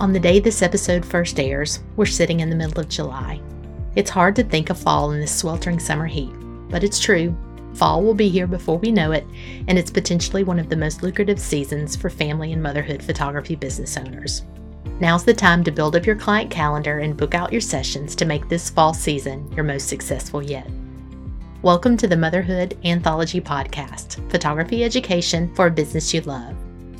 On the day this episode first airs, we're sitting in the middle of July. It's hard to think of fall in this sweltering summer heat, but it's true. Fall will be here before we know it, and it's potentially one of the most lucrative seasons for family and motherhood photography business owners. Now's the time to build up your client calendar and book out your sessions to make this fall season your most successful yet. Welcome to the Motherhood Anthology Podcast, photography education for a business you love.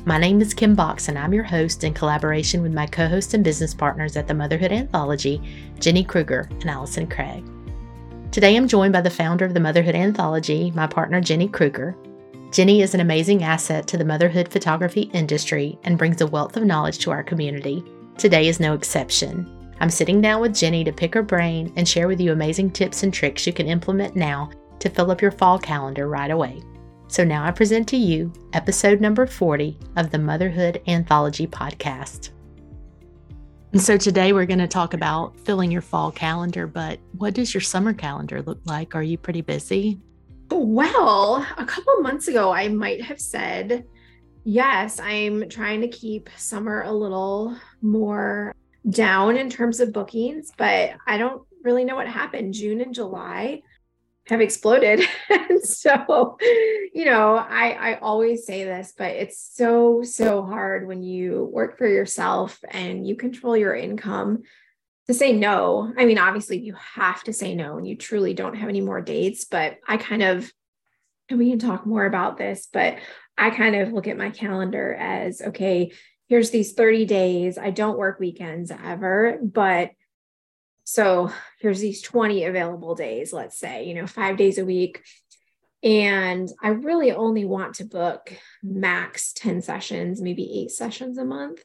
My name is Kim Box, and I'm your host in collaboration with my co-hosts and business partners at the Motherhood Anthology, Jenny Kruger and Allison Craig. Today I'm joined by the founder of the Motherhood Anthology, my partner Jenny Kruger. Jenny is an amazing asset to the motherhood photography industry and brings a wealth of knowledge to our community. Today is no exception. I'm sitting down with Jenny to pick her brain and share with you amazing tips and tricks you can implement now to fill up your fall calendar right away. So now I present to you episode number 40 of the Motherhood Anthology Podcast. And so today we're going to talk about filling your fall calendar, but what does your summer calendar look like? Are you pretty busy? Well, a couple months ago, I might have said, yes, I'm trying to keep summer a little more down in terms of bookings, but I don't really know what happened. June and July have exploded. And so, I always say this, but it's so hard when you work for yourself and you control your income to say no. I mean, obviously you have to say no and you truly don't have any more dates, but and we can talk more about this, but I kind of look at my calendar as, okay, here's these 30 days. I don't work weekends ever, but so here's these 20 available days, let's say, 5 days a week. And I really only want to book max 10 sessions, maybe 8 sessions a month.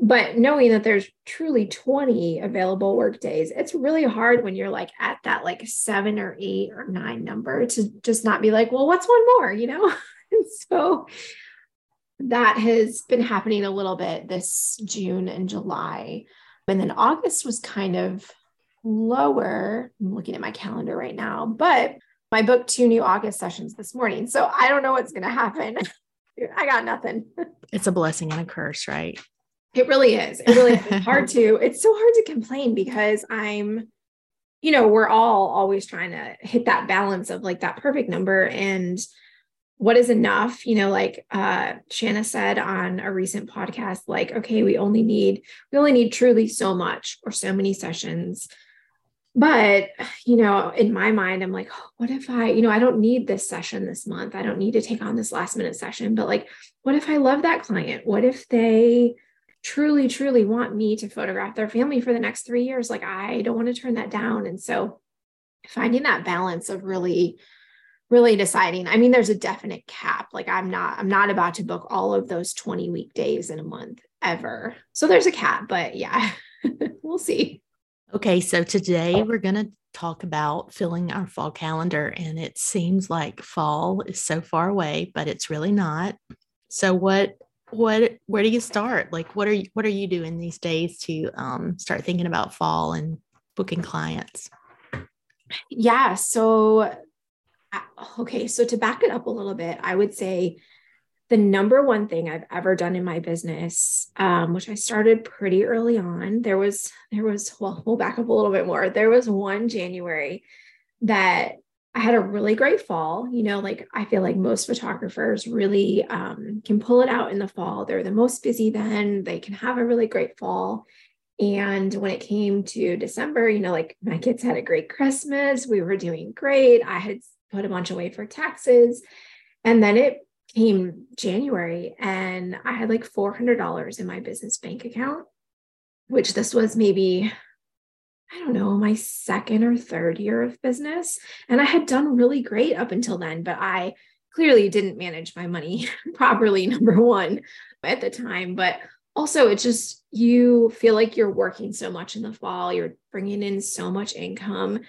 But knowing that there's truly 20 available work days, it's really hard when you're like at that 7 or 8 or 9 number to just not be like, well, what's one more, And so that has been happening a little bit this June and July. And then August was kind of lower. I'm looking at my calendar right now, but I booked 2 new August sessions this morning. So I don't know what's going to happen. I got nothing. It's a blessing and a curse, right? It really is. It's so hard to complain because we're all always trying to hit that balance of that perfect number. And what is enough? Shanna said on a recent podcast, okay, we only need truly so much or so many sessions. But, in my mind, I'm like, oh, what if I don't need this session this month. I don't need to take on this last minute session, but what if I love that client? What if they truly, truly want me to photograph their family for the next 3 years? I don't want to turn that down. And so finding that balance of really deciding, there's a definite cap. I'm not about to book all of those 20 weekdays in a month ever. So there's a cap, but yeah, we'll see. Okay. So today we're going to talk about filling our fall calendar, and it seems like fall is so far away, but it's really not. So where do you start? What are you doing these days to start thinking about fall and booking clients? Yeah. So to back it up a little bit, I would say the number one thing I've ever done in my business, which I started pretty early on, we'll back up a little bit more. There was one January that I had a really great fall. I feel like most photographers really can pull it out in the fall. They're the most busy then. They can have a really great fall. And when it came to December, my kids had a great Christmas. We were doing great. I had put a bunch away for taxes. And then it came January and I had $400 in my business bank account, which this was maybe, my second or third year of business. And I had done really great up until then, but I clearly didn't manage my money properly, number one, at the time. But also it's just, you feel like you're working so much in the fall, you're bringing in so much income,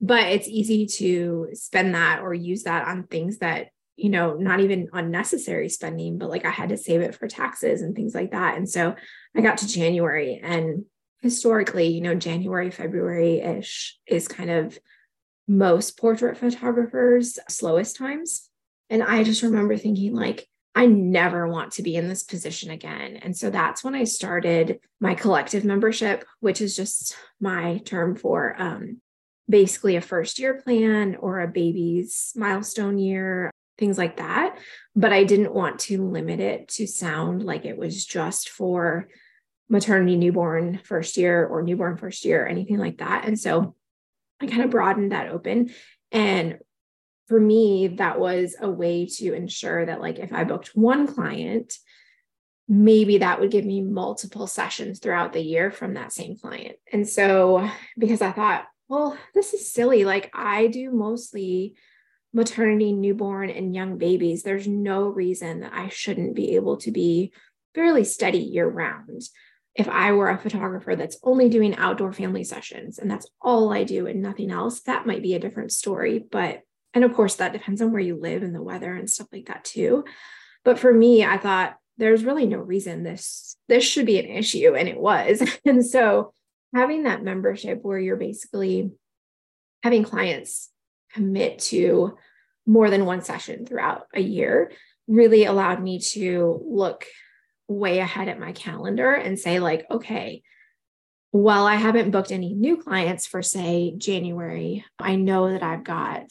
but it's easy to spend that or use that on things that, not even unnecessary spending, but I had to save it for taxes and things like that. And so I got to January, and historically, January, February-ish is kind of most portrait photographers' slowest times. And I just remember thinking I never want to be in this position again. And so that's when I started my collective membership, which is just my term for basically a first year plan or a baby's milestone year, things like that. But I didn't want to limit it to sound like it was just for maternity, newborn, first year, or newborn, first year, anything like that. And so I kind of broadened that open. And for me, that was a way to ensure that, like, if I booked one client, maybe that would give me multiple sessions throughout the year from that same client. And so, because I thought, well, this is silly. Like, I do mostly maternity, newborn, and young babies. There's no reason that I shouldn't be able to be fairly steady year round. If I were a photographer that's only doing outdoor family sessions and that's all I do and nothing else, that might be a different story. But, and of course, that depends on where you live and the weather and stuff like that too. But for me, I thought there's really no reason this should be an issue. And it was. And so having that membership where you're basically having clients commit to more than one session throughout a year really allowed me to look way ahead at my calendar and say, like, okay, well, I haven't booked any new clients for, say, January. I know that I've got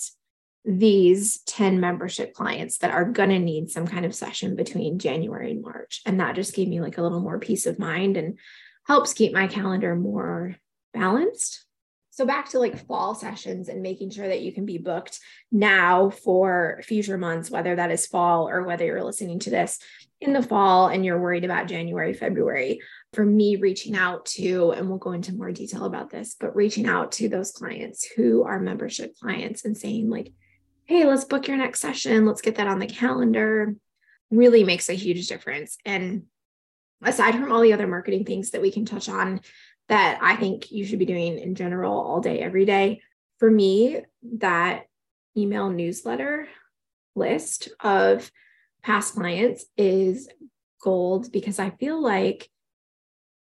these 10 membership clients that are going to need some kind of session between January and March. And that just gave me, like, a little more peace of mind and helps keep my calendar more balanced. So back to, like, fall sessions and making sure that you can be booked now for future months, whether that is fall or whether you're listening to this in the fall and you're worried about January, February. For me, reaching out to, and we'll go into more detail about this, but reaching out to those clients who are membership clients and saying, like, hey, let's book your next session. Let's get that on the calendar. Really makes a huge difference. And aside from all the other marketing things that we can touch on that I think you should be doing in general all day, every day, for me, that email newsletter list of past clients is gold, because I feel like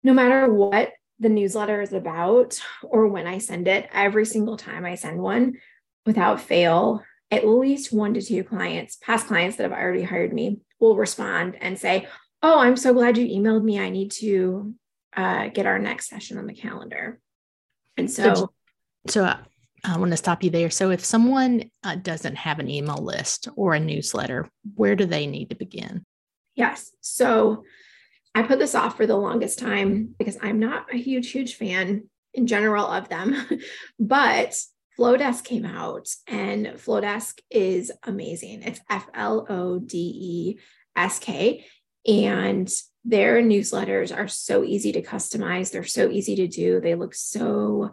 no matter what the newsletter is about or when I send it, every single time I send one, without fail, at least 1 to 2 clients, past clients that have already hired me, will respond and say, oh, I'm so glad you emailed me. I need to get our next session on the calendar. And so I want to stop you there. So if someone doesn't have an email list or a newsletter, where do they need to begin? Yes. So I put this off for the longest time because I'm not a huge, huge fan in general of them, but Flowdesk came out, and Flowdesk is amazing. It's Flowdesk. And their newsletters are so easy to customize. They're so easy to do. They look so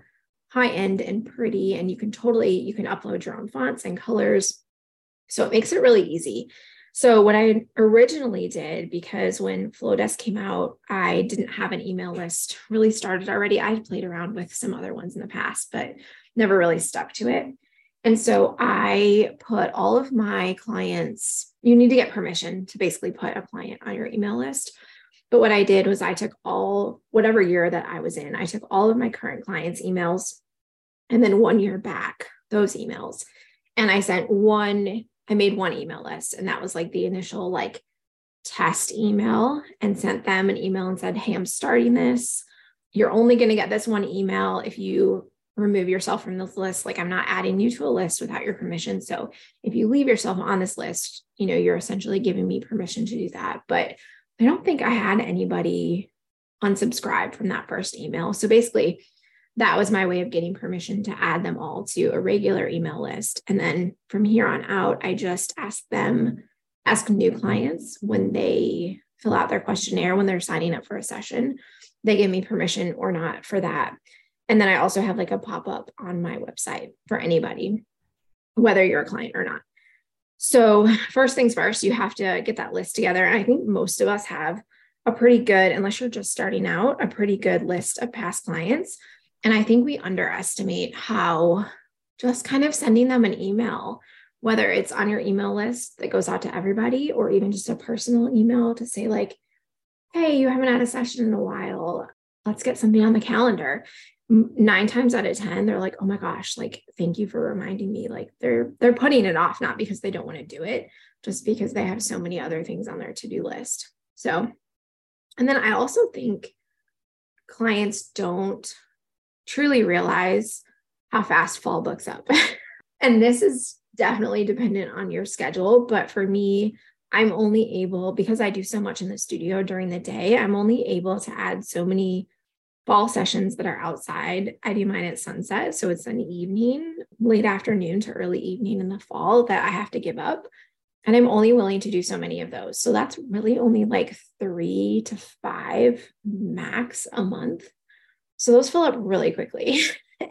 high end and pretty, and you can upload your own fonts and colors. So it makes it really easy. So what I originally did, because when Flowdesk came out, I didn't have an email list really started already. I played around with some other ones in the past, but never really stuck to it. And so I put all of my clients, you need to get permission to basically put a client on your email list. But what I did was I took whatever year that I was in, I took all of my current clients' emails and then 1 year back, those emails. And I made one email list, and that was like the initial, like, test email, and sent them an email and said, hey, I'm starting this. You're only going to get this one email if you remove yourself from this list. Like, I'm not adding you to a list without your permission. So if you leave yourself on this list, you know, you're essentially giving me permission to do that. But I don't think I had anybody unsubscribe from that first email. So basically that was my way of getting permission to add them all to a regular email list. And then from here on out, I just ask new clients when they fill out their questionnaire, when they're signing up for a session, they give me permission or not for that. And then I also have, like, a pop-up on my website for anybody, whether you're a client or not. So first things first, you have to get that list together. And I think most of us have a pretty good, unless you're just starting out, a pretty good list of past clients. And I think we underestimate how just kind of sending them an email, whether it's on your email list that goes out to everybody, or even just a personal email to say, like, hey, you haven't had a session in a while. Let's get something on the calendar. nine times out of 10, they're like, oh my gosh, like, thank you for reminding me. Like they're putting it off, not because they don't want to do it, just because they have so many other things on their to-do list. So, and then I also think clients don't truly realize how fast fall books up. And this is definitely dependent on your schedule. But for me, I'm only able, because I do so much in the studio during the day, I'm only able to add so many fall sessions that are outside. I do mine at sunset. So it's an evening, late afternoon to early evening in the fall that I have to give up. And I'm only willing to do so many of those. So that's really only like 3 to 5 max a month. So those fill up really quickly.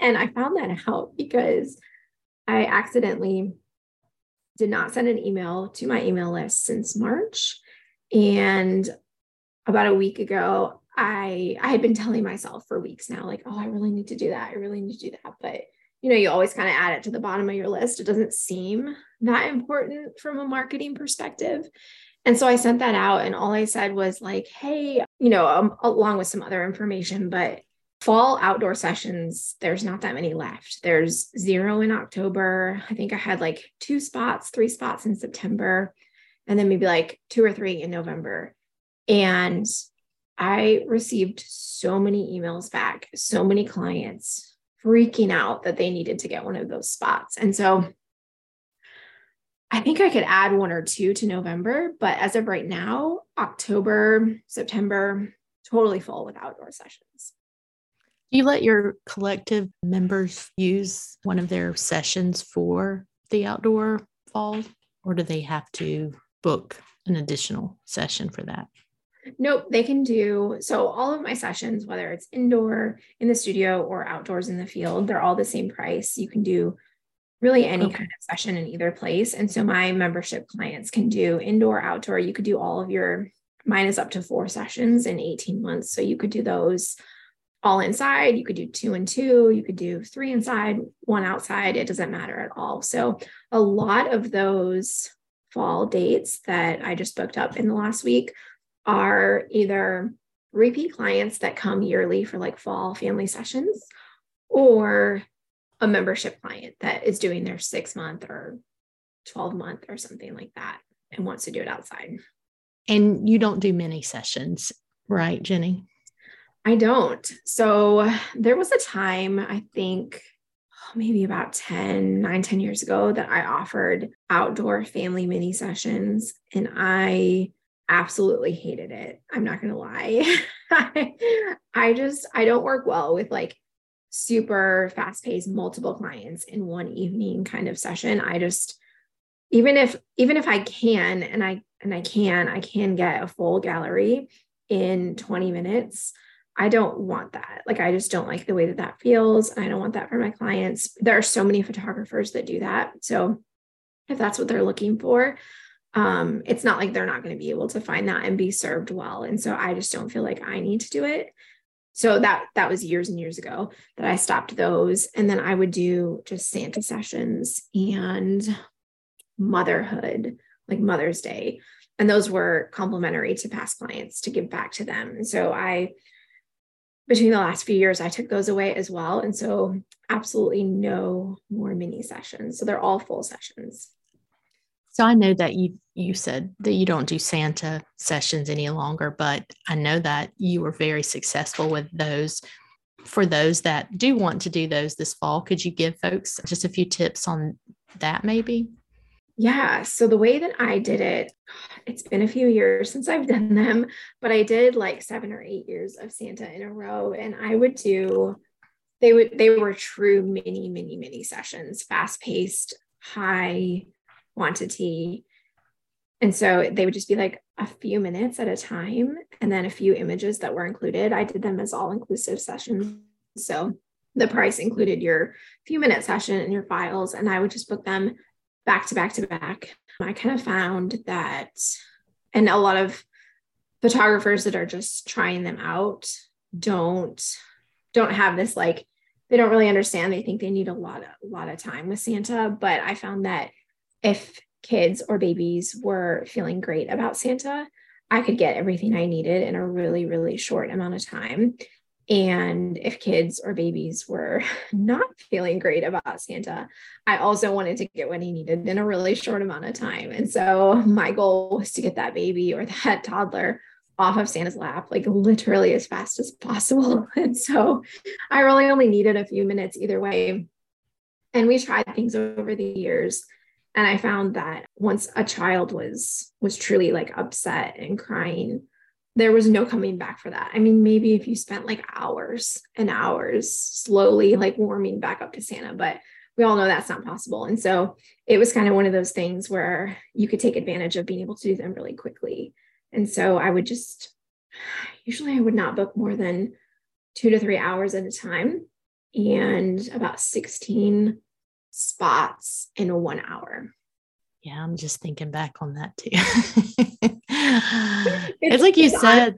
And I found that out because I accidentally did not send an email to my email list since March. And about a week ago, I had been telling myself for weeks now, like, oh, I really need to do that. I really need to do that. But, you know, you always kind of add it to the bottom of your list. It doesn't seem that important from a marketing perspective. And so I sent that out. And all I said was like, hey, you know, along with some other information, but fall outdoor sessions, there's not that many left. There's 0 in October. I think I had like 3 spots in September, and then maybe like 2 or 3 in November. And I received so many emails back, so many clients freaking out that they needed to get one of those spots. And so I think I could add 1 or 2 to November, but as of right now, October, September, totally full with outdoor sessions. You let your collective members use one of their sessions for the outdoor fall, or do they have to book an additional session for that? Nope, they can do. So all of my sessions, whether it's indoor in the studio or outdoors in the field, they're all the same price. You can do really any kind of session in either place. And so my membership clients can do indoor, outdoor. You could do all of your, mine is up to 4 sessions in 18 months. So you could do those all inside, you could do 2 and 2, you could do 3 inside, 1 outside, it doesn't matter at all. So a lot of those fall dates that I just booked up in the last week are either repeat clients that come yearly for like fall family sessions, or a membership client that is doing their 6-month or 12-month or something like that and wants to do it outside. And you don't do mini sessions, right, Jenny? I don't. So there was a time, I think maybe about 9, 10 years ago, that I offered outdoor family mini sessions, and I absolutely hated it. I'm not going to lie. I don't work well with like super fast paced, multiple clients in one evening kind of session. I just, even if I can, and I can get a full gallery in 20 minutes, I don't want that. Like, I just don't like the way that that feels. And I don't want that for my clients. There are so many photographers that do that. So if that's what they're looking for, it's not like they're not going to be able to find that and be served well. And so I just don't feel like I need to do it. So that was years and years ago that I stopped those. And then I would do just Santa sessions and motherhood, like Mother's Day. And those were complimentary to past clients to give back to them. And so between the last few years, I took those away as well. And so absolutely no more mini sessions. So they're all full sessions. So I know that you said that you don't do Santa sessions any longer, but I know that you were very successful with those. For those that do want to do those this fall, could you give folks just a few tips on that maybe? Yeah. So the way that I did it, it's been a few years since I've done them, but I did like 7 or 8 years of Santa in a row. And I would do, they were true mini sessions, fast paced, high quantity. And so they would just be like a few minutes at a time, and then a few images that were included. I did them as all inclusive sessions. So the price included your few minute session and your files. And I would just book them back to back. I kind of found that, and a lot of photographers that are just trying them out don't have this, like, they don't really understand. They think they need a lot of time with Santa. But I found that if kids or babies were feeling great about Santa, I could get everything I needed in a really, really short amount of time. And if kids or babies were not feeling great about Santa, I also wanted to get what he needed in a really short amount of time. And so my goal was to get that baby or that toddler off of Santa's lap, like literally as fast as possible. And so I really only needed a few minutes either way. And we tried things over the years. And I found that once a child was truly like upset and crying, there was no coming back for that. I mean, maybe if you spent like hours and hours slowly like warming back up to Santa, but we all know that's not possible. And so it was kind of one of those things where you could take advantage of being able to do them really quickly. And so I would just, usually I would not book more than 2 to 3 hours at a time and about 16 spots in 1 hour. Yeah, I'm just thinking back on that too. It's like you said,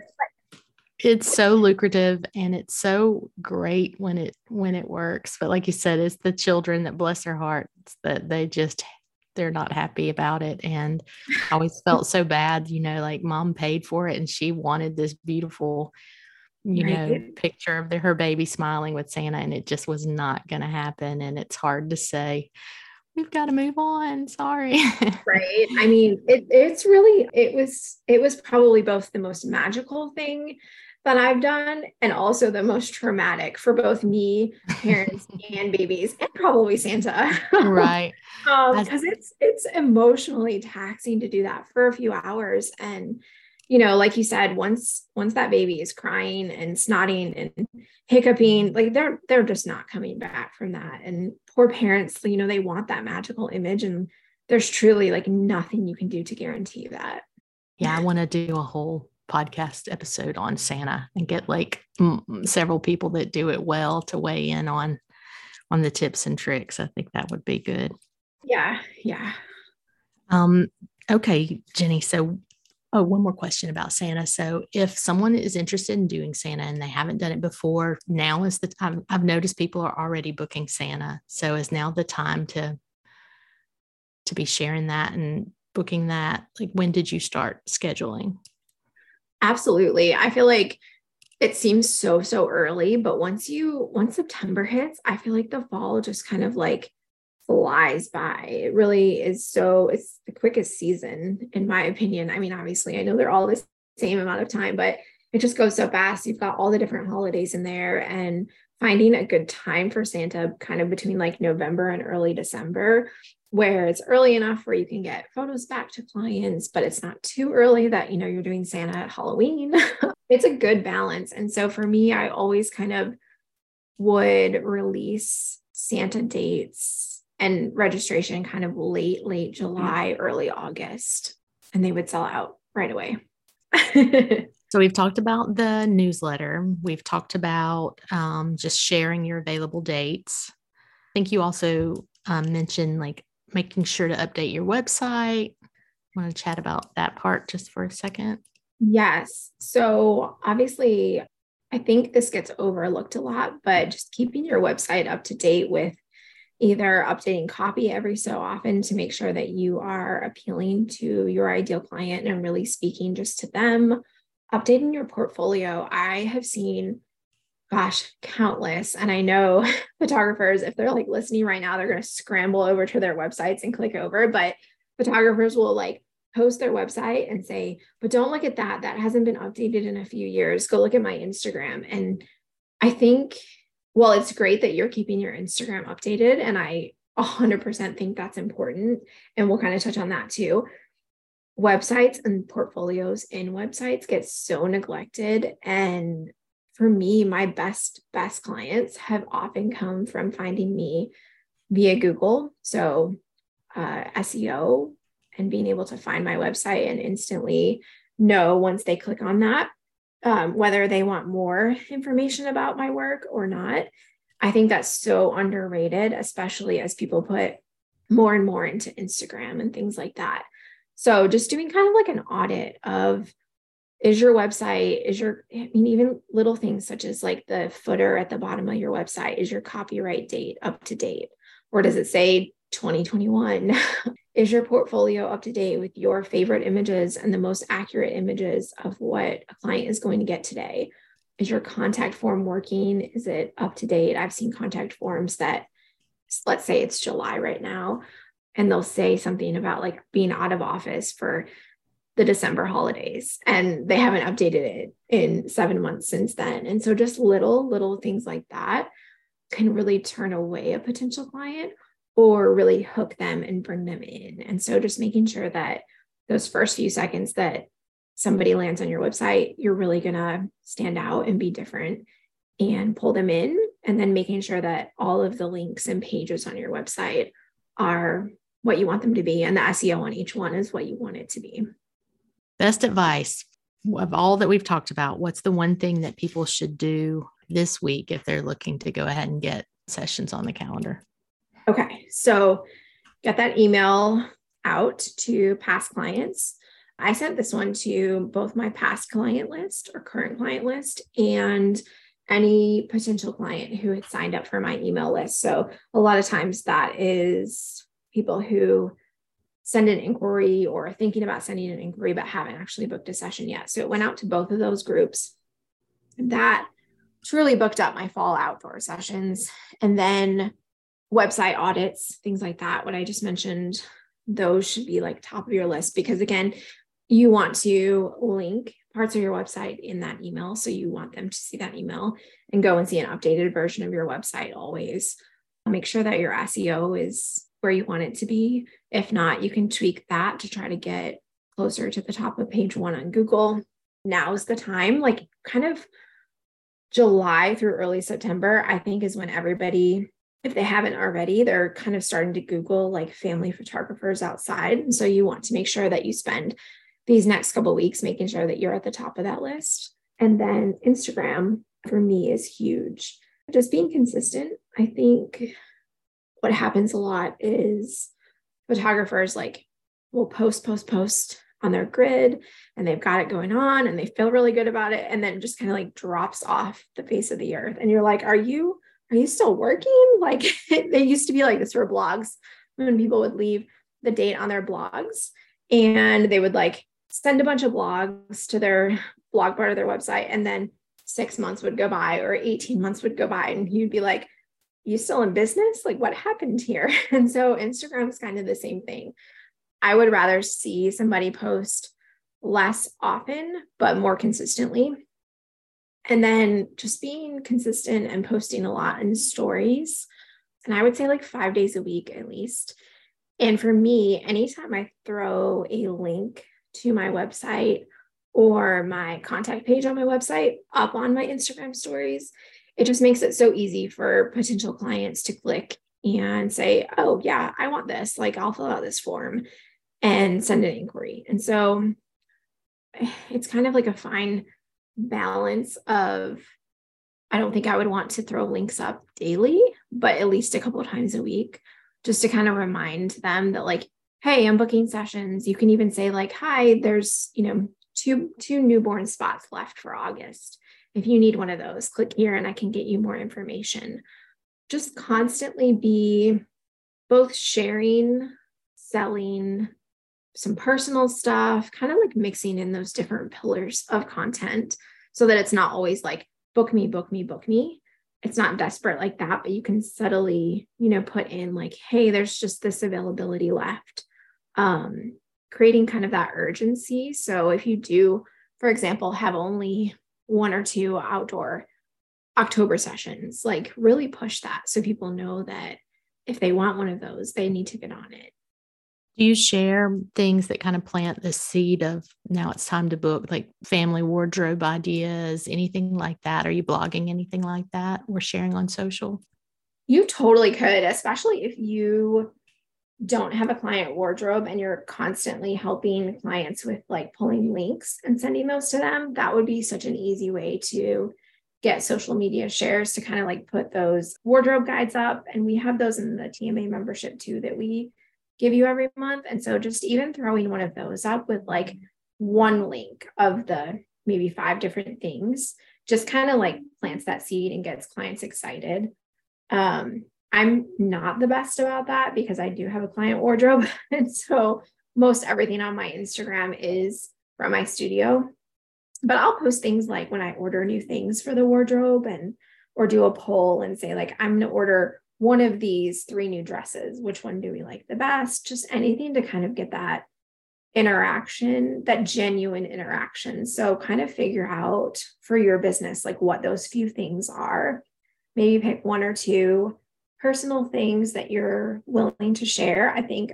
it's so lucrative and it's so great when it works. But like you said, it's the children that, bless their hearts, that they're not happy about it. And I always felt so bad, like mom paid for it and she wanted this beautiful, you know, picture of her baby smiling with Santa, and it just was not going to happen. And it's hard to say, we've got to move on. Sorry. Right. I mean, it was probably both the most magical thing that I've done and also the most traumatic for both me, parents and babies, and probably Santa. Right. Because it's emotionally taxing to do that for a few hours. And, like you said, once that baby is crying and snotting and hiccuping, like they're just not coming back from that. And poor parents, they want that magical image, and there's truly like nothing you can do to guarantee that. Yeah. I want to do a whole podcast episode on Santa and get like several people that do it well to weigh in on the tips and tricks. I think that would be good. Yeah. Yeah. Okay, Jenny. So, one more question about Santa. So if someone is interested in doing Santa and they haven't done it before, now is the time. I've noticed people are already booking Santa. So is now the time to be sharing that and booking that? Like, when did you start scheduling? Absolutely. I feel like it seems so early, but once September hits, I feel like the fall just kind of like flies by. It really is. So it's the quickest season, in my opinion. I mean, obviously I know they're all the same amount of time, but it just goes so fast. You've got all the different holidays in there, and finding a good time for Santa kind of between like November and early December, where it's early enough where you can get photos back to clients, but it's not too early that, you're doing Santa at Halloween. It's a good balance. And so for me, I always kind of would release Santa dates and registration kind of late July, early August, and they would sell out right away. So we've talked about the newsletter. We've talked about just sharing your available dates. I think you also mentioned like making sure to update your website. Want to chat about that part just for a second? Yes. So obviously, I think this gets overlooked a lot, but just keeping your website up to date with either updating copy every so often to make sure that you are appealing to your ideal client and really speaking just to them, updating your portfolio. I have seen, countless. And I know photographers, if they're like listening right now, they're going to scramble over to their websites and click over, but photographers will like post their website and say, but don't look at that. That hasn't been updated in a few years. Go look at my Instagram. And I think, well, it's great that you're keeping your Instagram updated, and I 100% think that's important. And we'll kind of touch on that too. Websites and portfolios in websites get so neglected. And for me, my best clients have often come from finding me via Google. So SEO, and being able to find my website and instantly know once they click on that, whether they want more information about my work or not. I think that's so underrated, especially as people put more and more into Instagram and things like that. So just doing kind of like an audit of, even little things such as like the footer at the bottom of your website, is your copyright date up to date? Or does it say 2021? Is your portfolio up to date with your favorite images and the most accurate images of what a client is going to get today? Is your contact form working? Is it up to date? I've seen contact forms that, let's say it's July right now, and they'll say something about like being out of office for the December holidays, and they haven't updated it in 7 months since then. And so just little things like that can really turn away a potential client or really hook them and bring them in. And so just making sure that those first few seconds that somebody lands on your website, you're really going to stand out and be different and pull them in. And then making sure that all of the links and pages on your website are what you want them to be, and the SEO on each one is what you want it to be. Best advice of all that we've talked about, what's the one thing that people should do this week if they're looking to go ahead and get sessions on the calendar? Okay, so get that email out to past clients. I sent this one to both my past client list or current client list and any potential client who had signed up for my email list. So a lot of times that is people who send an inquiry or are thinking about sending an inquiry, but haven't actually booked a session yet. So it went out to both of those groups. That truly booked up my fall outdoor sessions. And then website audits, things like that, what I just mentioned, those should be like top of your list, because again, you want to link parts of your website in that email. So you want them to see that email and go and see an updated version of your website always. Make sure that your SEO is where you want it to be. If not, you can tweak that to try to get closer to the top of page one on Google. Now's the time, like kind of July through early September, I think is when everybody, if they haven't already, they're kind of starting to Google like family photographers outside. And so you want to make sure that you spend these next couple of weeks making sure that you're at the top of that list. And then Instagram for me is huge. Just being consistent. I think what happens a lot is photographers like will post on their grid, and they've got it going on and they feel really good about it. And then it just kind of like drops off the face of the earth. And you're like, are you still working? Like they used to be like this for blogs, when people would leave the date on their blogs and they would like send a bunch of blogs to their blog part of their website. And then 6 months would go by or 18 months would go by. And you'd be like, you still in business? Like what happened here? And so Instagram is kind of the same thing. I would rather see somebody post less often, but more consistently. And then just being consistent and posting a lot in stories. And I would say like 5 days a week at least. And for me, anytime I throw a link to my website or my contact page on my website up on my Instagram stories, it just makes it so easy for potential clients to click and say, oh yeah, I want this. Like I'll fill out this form and send an inquiry. And so it's kind of like a fine balance of, I don't think I would want to throw links up daily, but at least a couple of times a week, just to kind of remind them that like, hey, I'm booking sessions. You can even say like, hi, there's, two newborn spots left for August. If you need one of those, click here and I can get you more information. Just constantly be both sharing, selling, some personal stuff, kind of like mixing in those different pillars of content so that it's not always like, book me. It's not desperate like that, but you can subtly, put in like, hey, there's just this availability left, creating kind of that urgency. So if you do, for example, have only one or two outdoor October sessions, like really push that so people know that if they want one of those, they need to get on it. Do you share things that kind of plant the seed of now it's time to book, like family wardrobe ideas, anything like that? Are you blogging anything like that or sharing on social? You totally could, especially if you don't have a client wardrobe and you're constantly helping clients with like pulling links and sending those to them. That would be such an easy way to get social media shares to kind of like put those wardrobe guides up. And we have those in the TMA membership too that we give you every month. And so just even throwing one of those up with like one link of the maybe 5 different things just kind of like plants that seed and gets clients excited. I'm not the best about that because I do have a client wardrobe. And so most everything on my Instagram is from my studio. But I'll post things like when I order new things for the wardrobe, and or do a poll and say like, I'm going to order one of these 3 new dresses. Which one do we like the best? Just anything to kind of get that interaction, that genuine interaction. So kind of figure out for your business, like what those few things are. Maybe pick 1 or 2 personal things that you're willing to share. I think,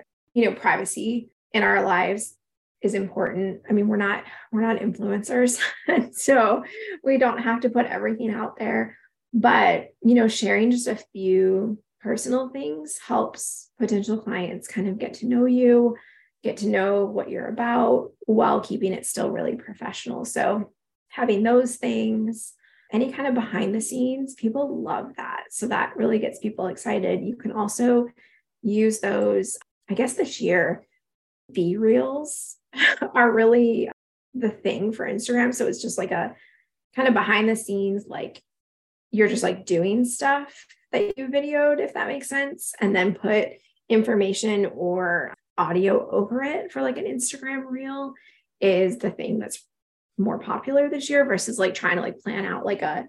privacy in our lives is important. I mean, we're not influencers, so we don't have to put everything out there, but, sharing just a few personal things helps potential clients kind of get to know you, get to know what you're about, while keeping it still really professional. So having those things, any kind of behind the scenes, people love that. So that really gets people excited. You can also use those, I guess this year, B-reels are really the thing for Instagram. So it's just like a kind of behind the scenes, like you're just like doing stuff that you videoed, if that makes sense, and then put information or audio over it for like an Instagram reel is the thing that's more popular this year versus like trying to like plan out like a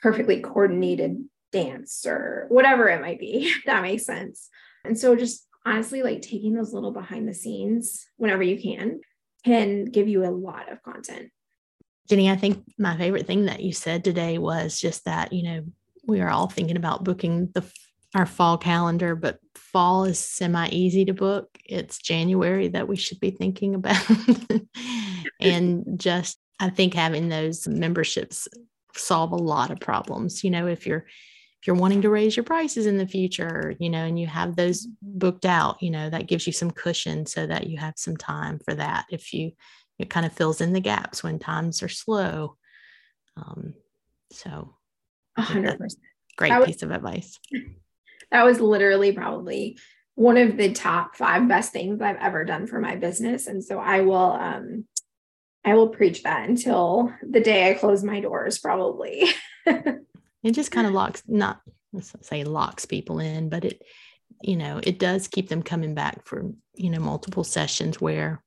perfectly coordinated dance or whatever it might be, if that makes sense. And so just honestly, like taking those little behind the scenes whenever you can give you a lot of content. Jenny, I think my favorite thing that you said today was just that, we are all thinking about booking our fall calendar, but fall is semi-easy to book. It's January that we should be thinking about. And just, I think having those memberships solve a lot of problems. If you're wanting to raise your prices in the future, and you have those booked out, that gives you some cushion so that you have some time for that. If you, it kind of fills in the gaps when times are slow. So 100%. Great piece of advice. That was literally probably one of the top 5 best things I've ever done for my business. And so I will preach that until the day I close my doors, probably. It just kind of locks people in, but it, it does keep them coming back for, multiple sessions where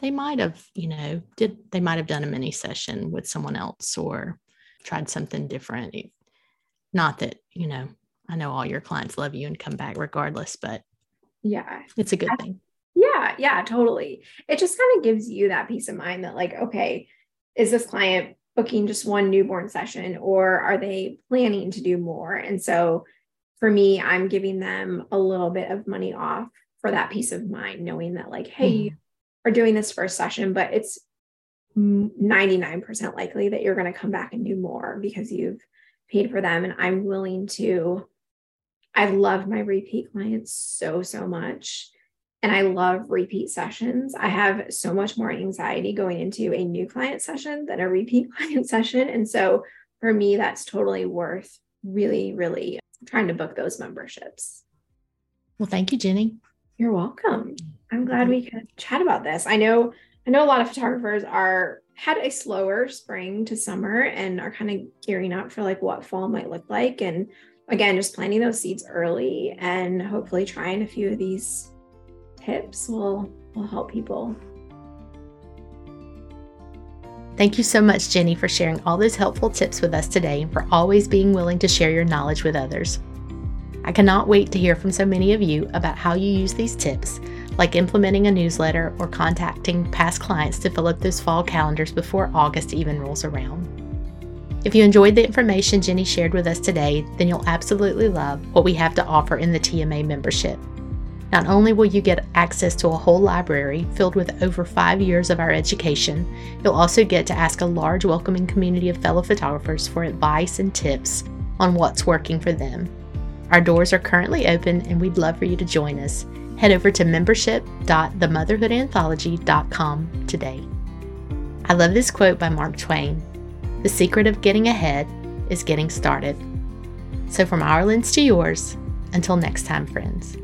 they might've, done a mini session with someone else or tried something different. Not that, I know all your clients love you and come back regardless, but yeah, it's a good thing. Yeah, totally. It just kind of gives you that peace of mind that like, okay, is this client booking just one newborn session or are they planning to do more? And so for me, I'm giving them a little bit of money off for that peace of mind, knowing that like, hey, you are doing this first session, but it's 99% likely that you're going to come back and do more because you've paid for them. And I'm willing to, I love my repeat clients so, so much. And I love repeat sessions. I have so much more anxiety going into a new client session than a repeat client session. And so for me, that's totally worth really, really trying to book those memberships. Well, thank you, Jenny. You're welcome. I'm glad we could chat about this. I know a lot of photographers had a slower spring to summer and are kind of gearing up for like what fall might look like. And again, just planting those seeds early and hopefully trying a few of these tips will help people. Thank you so much, Jenny, for sharing all those helpful tips with us today and for always being willing to share your knowledge with others. I cannot wait to hear from so many of you about how you use these tips, like implementing a newsletter or contacting past clients to fill up those fall calendars before August even rolls around. If you enjoyed the information Jenny shared with us today, then you'll absolutely love what we have to offer in the TMA membership. Not only will you get access to a whole library filled with over 5 years of our education, you'll also get to ask a large, welcoming community of fellow photographers for advice and tips on what's working for them. Our doors are currently open and we'd love for you to join us. Head over to membership.themotherhoodanthology.com today. I love this quote by Mark Twain. The secret of getting ahead is getting started. So from our lens to yours, until next time, friends.